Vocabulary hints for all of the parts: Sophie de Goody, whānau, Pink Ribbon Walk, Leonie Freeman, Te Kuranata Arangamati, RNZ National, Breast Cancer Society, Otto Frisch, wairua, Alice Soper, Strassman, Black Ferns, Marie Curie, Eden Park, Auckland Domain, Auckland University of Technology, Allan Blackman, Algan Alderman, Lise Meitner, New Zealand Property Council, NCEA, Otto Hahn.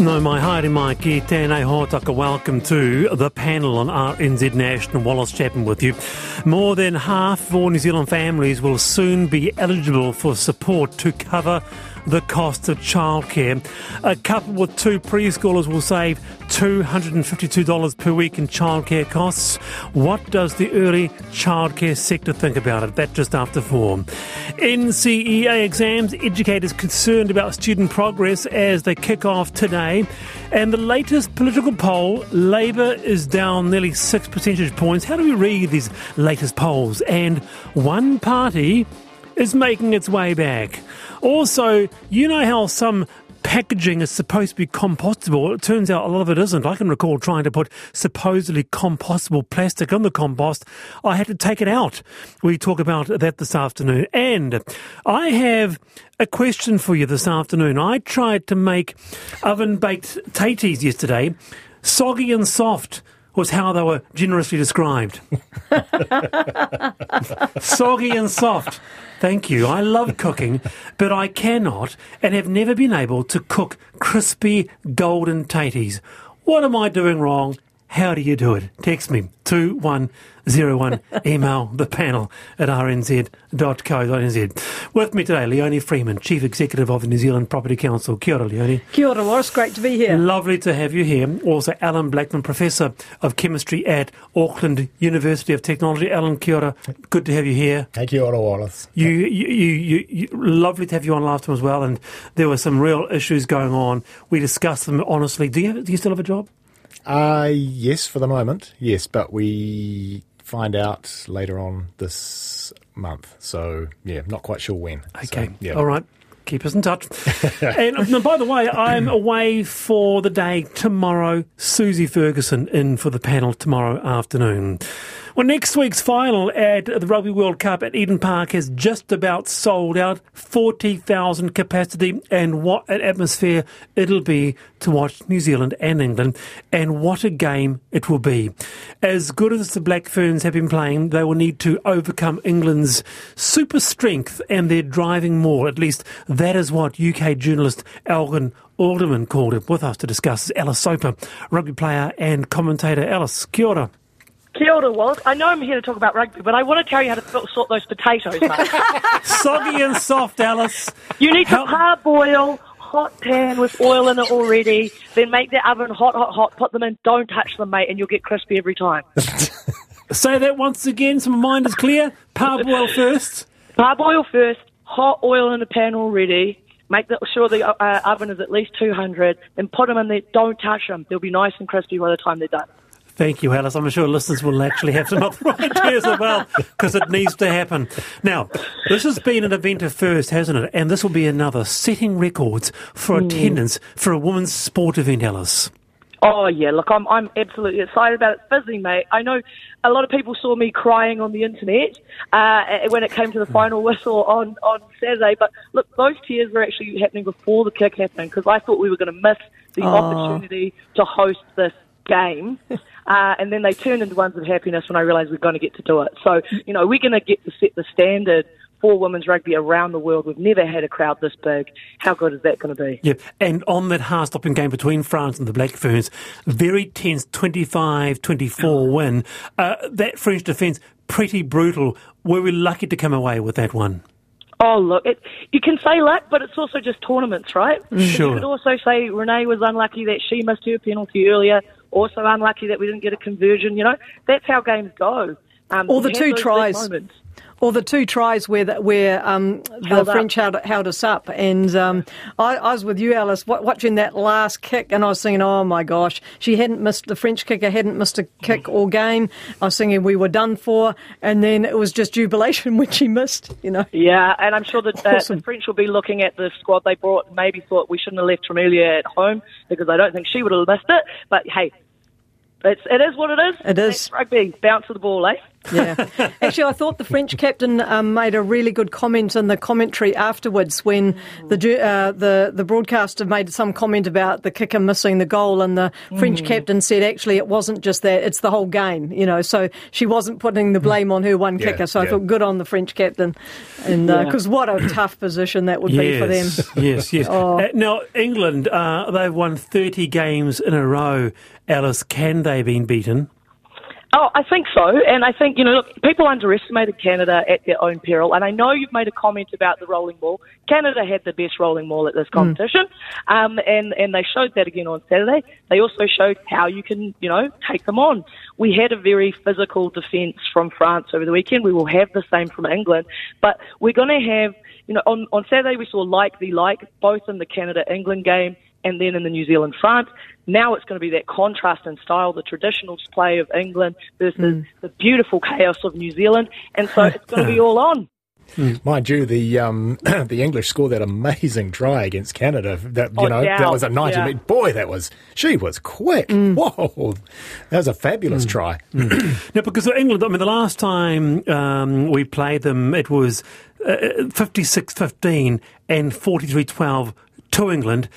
No, my haere mai ki tēnei hōtaka. Welcome to the panel on RNZ National. Wallace Chapman with you. More than half of all New Zealand families will soon be eligible for support to cover the cost of childcare. A couple with two preschoolers will save $252 per week in childcare costs. What does the early childcare sector think about it? That just after four. NCEA exams, educators concerned about student progress as they kick off today. And the latest political poll, Labour is down nearly 6 percentage points. How do we read these latest polls? And one party is making its way back. Also, you know how some packaging is supposed to be compostable. It turns out a lot of it isn't. I can recall trying to put supposedly compostable plastic in the compost. I had to take it out. We talk about that this afternoon. And I have a question for you this afternoon. I tried to make oven-baked taties yesterday. Soggy and soft was how they were generously described. Soggy and soft. Thank you. I love cooking, but I cannot and have never been able to cook crispy golden taties. What am I doing wrong? How do you do it? Text me, 2101. Email the panel at rnz.co.nz. With me today, Leonie Freeman, Chief Executive of the New Zealand Property Council. Kia ora, Leonie. Kia ora, Wallace. Great to be here. Lovely to have you here. Also, Allan Blackman, Professor of Chemistry at Auckland University of Technology. Allan, kia ora. Good to have you here. Kia ora, Wallace. Lovely to have you on last time as well, and there were some real issues going on. We discussed them honestly. Do you still have a job? Yes, for the moment, yes, but we find out later on this month, so yeah, not quite sure when. Okay, so, yeah. All right, keep us in touch. And by the way, I'm away for the day tomorrow. Susie Ferguson in for the panel tomorrow afternoon. Well, next week's final at the Rugby World Cup at Eden Park has just about sold out, 40,000 capacity, and what an atmosphere it'll be to watch New Zealand and England, and what a game it will be. As good as the Black Ferns have been playing, they will need to overcome England's super strength and their driving more. At least that is what UK journalist Algan Alderman called it. With us to discuss is Alice Soper, rugby player and commentator. Alice, kia ora. Kia ora, Wallace. I know I'm here to talk about rugby, but I want to tell you how to sort those potatoes, mate. Soggy and soft, Alice. You need to parboil, hot pan with oil in it already, then make the oven hot, put them in, don't touch them, mate, and you'll get crispy every time. Say that once again, so my mind is clear. Parboil first. Parboil first, hot oil in the pan already. Make sure the oven is at least 200, then put them in there, don't touch them. They'll be nice and crispy by the time they're done. Thank you, Alice. I'm sure listeners will actually have some other ideas as well, because it needs to happen. Now, this has been an event of first, hasn't it? And this will be another, setting records for attendance for a women's sport event, Alice. Oh, yeah. Look, I'm absolutely excited about it. It's busy, mate. I know a lot of people saw me crying on the internet when it came to the final whistle on Saturday. But, look, those tears were actually happening before the kick happened, because I thought we were going to miss the opportunity to host this game. And then they turned into ones of happiness when I realised we're going to get to do it. So, you know, we're going to get to set the standard for women's rugby around the world. We've never had a crowd this big. How good is that going to be? Yeah, and on that heart-stopping game between France and the Black Ferns, very tense 25-24 win. That French defence, pretty brutal. Were we lucky to come away with that one? Oh, look, you can say luck, but it's also just tournaments, right? Sure. You could also say Renee was unlucky that she missed her penalty earlier. Also unlucky that we didn't get a conversion, you know. That's how games go. Or the two tries. Or the two tries where the French held us up. And I was with you, Alice, watching that last kick, and I was thinking, oh, my gosh, the French kicker hadn't missed a kick all game. I was thinking we were done for, and then it was just jubilation when she missed, you know. Yeah, and I'm sure that awesome. The French will be looking at the squad they brought and maybe thought we shouldn't have left Tremelia at home, because I don't think she would have missed it. But, hey, it is what it is. It is. That's rugby, bounce of the ball, eh? Yeah. Actually, I thought the French captain made a really good comment in the commentary afterwards when the broadcaster made some comment about the kicker missing the goal, and the French captain said, actually, it wasn't just that, it's the whole game, you know, so she wasn't putting the blame on her one kicker, so I thought good on the French captain, and because what a tough position that would be for them. Yes. Now, England, they've won 30 games in a row. Alice, can they have been beaten? Oh, I think so. And I think, you know, look, people underestimated Canada at their own peril. And I know you've made a comment about the rolling ball. Canada had the best rolling ball at this competition. And they showed that again on Saturday. They also showed how you can, you know, take them on. We had a very physical defence from France over the weekend. We will have the same from England. But we're going to have, you know, on Saturday we saw both in the Canada-England game and then in the New Zealand-France. Now it's going to be that contrast in style, the traditional play of England versus the beautiful chaos of New Zealand, and so it's going to be all on. Mind you, the English scored that amazing try against Canada. That was a 90-minute. Boy, she was quick. Whoa, that was a fabulous try. Now, because England, I mean, the last time we played them, it was 56-15 and 43-12 to England.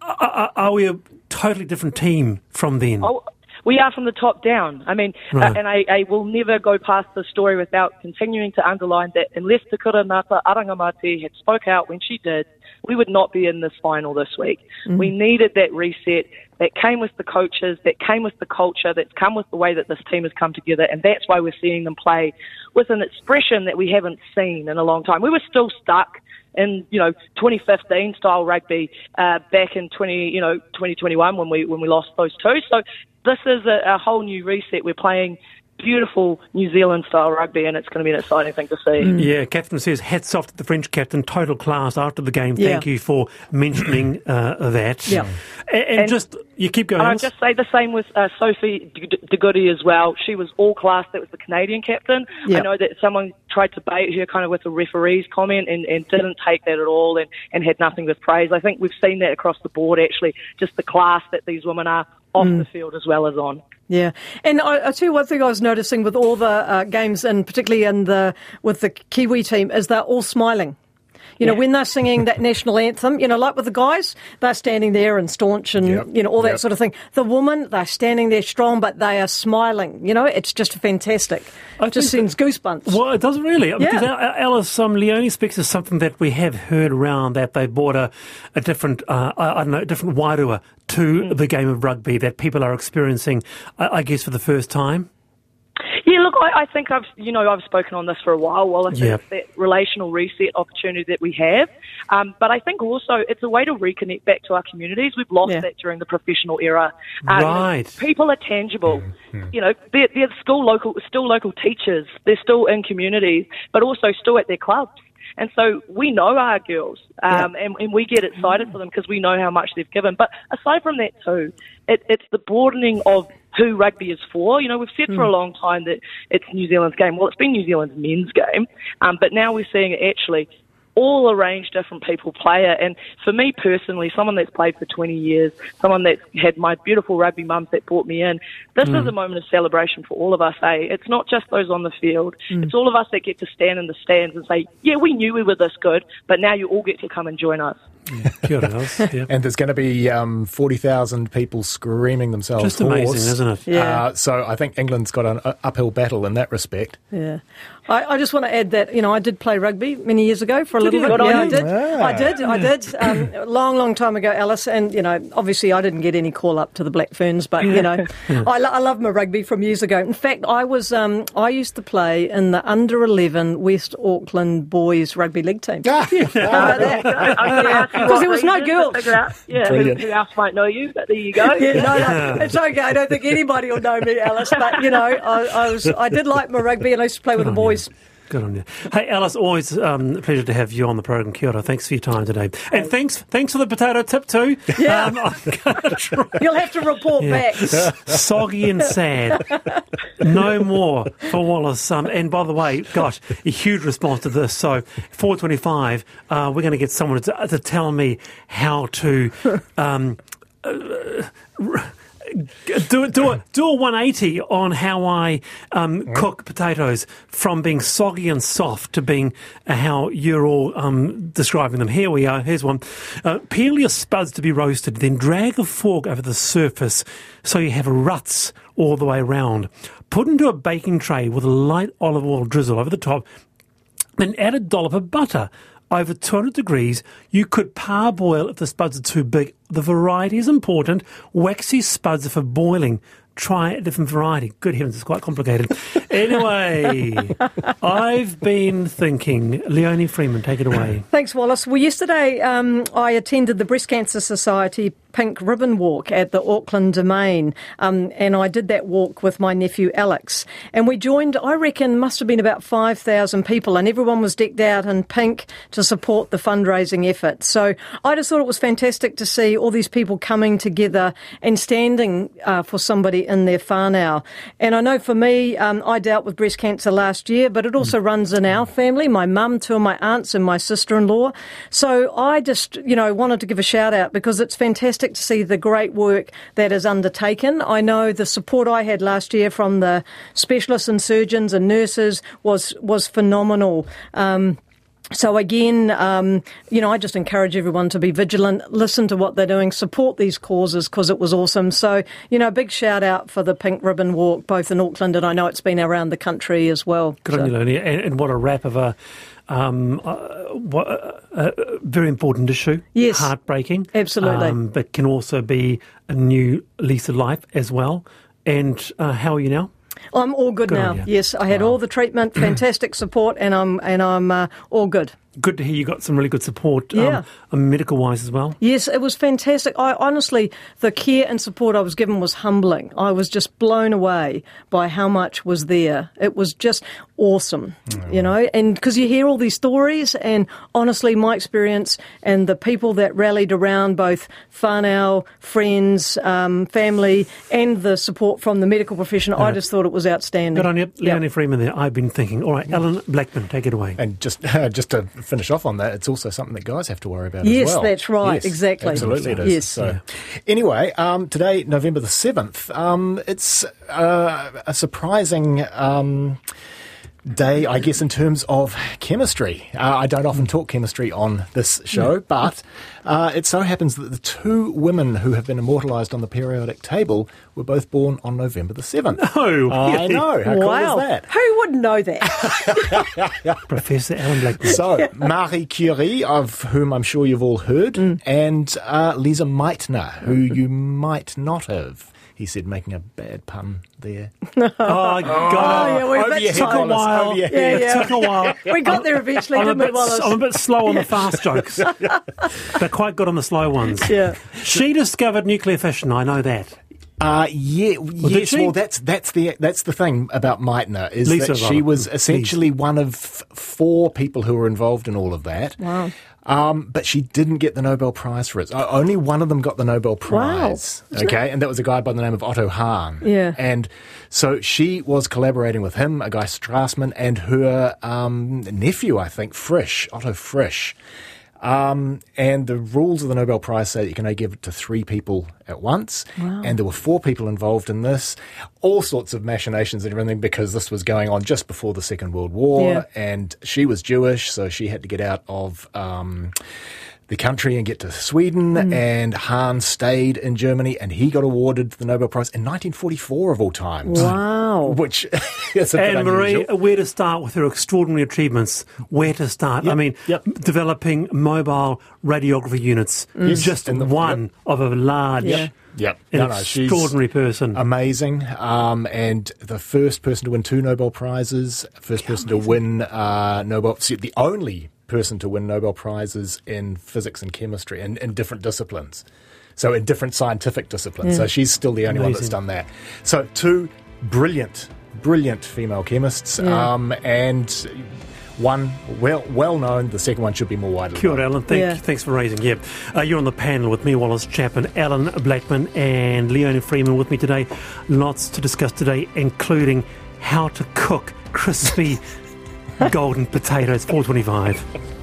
Are we a totally different team from then? Oh, we are from the top down. I mean, and I will never go past the story without continuing to underline that unless Te Kuranata Arangamati had spoke out when she did, we would not be in this final this week. We needed that reset that came with the coaches, that came with the culture, that's come with the way that this team has come together, and that's why we're seeing them play with an expression that we haven't seen in a long time. We were still stuck in 2015 style rugby back in 2021 when we lost those two. So this is a whole new reset. We're playing beautiful New Zealand style rugby, and it's going to be an exciting thing to see. Yeah, captain says hats off to the French captain, total class after the game. Thank you for mentioning that. Yeah, and just you keep going. I'll just say the same with Sophie de Goody as well. She was all class. That was the Canadian captain. Yeah. I know that someone tried to bait her kind of with a referee's comment and didn't take that at all and had nothing with praise. I think we've seen that across the board actually, just the class that these women are off the field as well as on. Yeah, and I tell you one thing I was noticing with all the games, and particularly with the Kiwi team, is they're all smiling. You know, when they're singing that national anthem, you know, like with the guys, they're standing there and staunch and, all that sort of thing. The women, they're standing there strong, but they are smiling. You know, it's just fantastic. It just sends goosebumps. Well, it doesn't really. Yeah. Because Alice, Leonie speaks of something that we have heard around, that they bought a different, different wairua to the game of rugby that people are experiencing, I guess, for the first time. Yeah, look, I think I've spoken on this for a while, Wallace. It's that relational reset opportunity that we have. But I think also it's a way to reconnect back to our communities. We've lost that during the professional era. Right. People are tangible. You know, they're still local teachers. They're still in communities, but also still at their clubs. And so we know our girls, and we get excited for them because we know how much they've given. But aside from that too, it's the broadening of who rugby is for. You know, we've said for a long time that it's New Zealand's game. Well, it's been New Zealand's men's game, but now we're seeing it actually all a range of different people play it. And for me personally, someone that's played for 20 years, someone that's had my beautiful rugby mums that brought me in, this is a moment of celebration for all of us, eh? It's not just those on the field. It's all of us that get to stand in the stands and say, yeah, we knew we were this good, but now you all get to come and join us. Yeah. And there's going to be 40,000 people screaming themselves. Just amazing, isn't it? Yeah. So I think England's got an uphill battle in that respect. Yeah. I just want to add that, you know, I did play rugby many years ago for a little bit. Yeah, I did. Yeah. I did. Long time ago, Alice. And, you know, obviously I didn't get any call up to the Black Ferns, but, you know, I love my rugby from years ago. In fact, I used to play in the under-11 West Auckland Boys Rugby League team. How about that? Because there was no girls. Who else might know you, but there you go. No, it's okay. I don't think anybody will know me, Alice. But, you know, I did like my rugby, and I used to play with the boys. Good on you. Hey, Alice, always a pleasure to have you on the program. Kia ora. Thanks for your time today. And thanks for the potato tip too. Yeah. You'll have to report back. Soggy and sad. No more for Wallace. And by the way, gosh, a huge response to this. So 4:25, we're going to get someone to tell me how to do a 180 on how I cook potatoes, from being soggy and soft to being how you're all describing them. Here we are. Here's one. Peel your spuds to be roasted, then drag a fork over the surface so you have ruts all the way around. Put into a baking tray with a light olive oil drizzle over the top, and add a dollop of butter. Over 200 degrees, you could parboil if the spuds are too big. The variety is important. Waxy spuds are for boiling. Try a different variety. Good heavens, it's quite complicated. Anyway, I've been thinking. Leonie Freeman, take it away. Thanks, Wallace. Well, yesterday I attended the Breast Cancer Society Pink Ribbon Walk at the Auckland Domain, and I did that walk with my nephew Alex. And we joined, I reckon, must have been about 5,000 people, and everyone was decked out in pink to support the fundraising effort. So I just thought it was fantastic to see all these people coming together and standing for somebody in their whānau. And I know for me, I dealt with breast cancer last year, but it also runs in our family, my mum, two of my aunts and my sister-in-law. So I just, wanted to give a shout out because it's fantastic to see the great work that is undertaken. I know the support I had last year from the specialists and surgeons and nurses was phenomenal. So again, I just encourage everyone to be vigilant, listen to what they're doing, support these causes because it was awesome. So, big shout out for the Pink Ribbon Walk, both in Auckland and I know it's been around the country as well. Good on you, Leonie. And what a wrap of a very important issue. Yes. Heartbreaking. Absolutely. But can also be a new lease of life as well. And how are you now? I'm all good now. Yes, I had all the treatment, fantastic support, and I'm all good. Good to hear you got some really good support, medical-wise as well. Yes, it was fantastic. I honestly, the care and support I was given was humbling. I was just blown away by how much was there. It was just awesome, and because you hear all these stories, and honestly, my experience and the people that rallied around, both whānau, friends, family, and the support from the medical profession, I just thought it was outstanding. Good on you, Leonie Freeman there. I've been thinking. All right, Allan Blackman, take it away. And just to finish off on that, it's also something that guys have to worry about as well. Yes, that's right, yes, exactly. Absolutely it is. Yes. So, anyway, today, November the 7th, it's a surprising day, I guess, in terms of chemistry. I don't often talk chemistry on this show, but it so happens that the two women who have been immortalised on the periodic table were both born on November the 7th. No! I know. How cool is that? Who would know that? Professor Allan Blackman. So, Marie Curie, of whom I'm sure you've all heard, and Lise Meitner, who you might not have. He said, making a bad pun there. Oh, God. Oh, yeah, it took a while. It took a while. We got there eventually, didn't we, Wallace? I'm a bit slow on the fast jokes, but quite good on the slow ones. Yeah. She discovered nuclear fission, I know that. That's the thing about Meitner is Lisa, that she was essentially one of four people who were involved in all of that. Wow. But she didn't get the Nobel Prize for it. Only one of them got the Nobel Prize. Wow. Okay, and that was a guy by the name of Otto Hahn. Yeah. And so she was collaborating with him, a guy Strassman, and her nephew, I think, Frisch, Otto Frisch. And the rules of the Nobel Prize say that you can only give it to three people at once. Wow. And there were four people involved in this, all sorts of machinations and everything, because this was going on just before the Second World War. Yeah. And she was Jewish, so she had to get out of the country and get to Sweden, and Hahn stayed in Germany, and he got awarded the Nobel Prize in 1944 of all times. Wow. Which is a bit unusual. Marie, where to start with her extraordinary achievements? Where to start? Yep. I mean, developing mobile radiography units is just one of a large... Yep. Yep. She's extraordinary person. Amazing. And the first person to win two Nobel Prizes, the only person to win Nobel Prizes in physics and chemistry and in different disciplines. So in different scientific disciplines. Yeah. So she's still the only one that's done that. So two brilliant female chemists and... one, well known. The second one should be more widely known. Kia ora, Allan. Thanks for raising. Yeah. You're on the panel with me, Wallace Chapman, Allan Blackman and Leonie Freeman with me today. Lots to discuss today, including how to cook crispy golden potatoes. 425.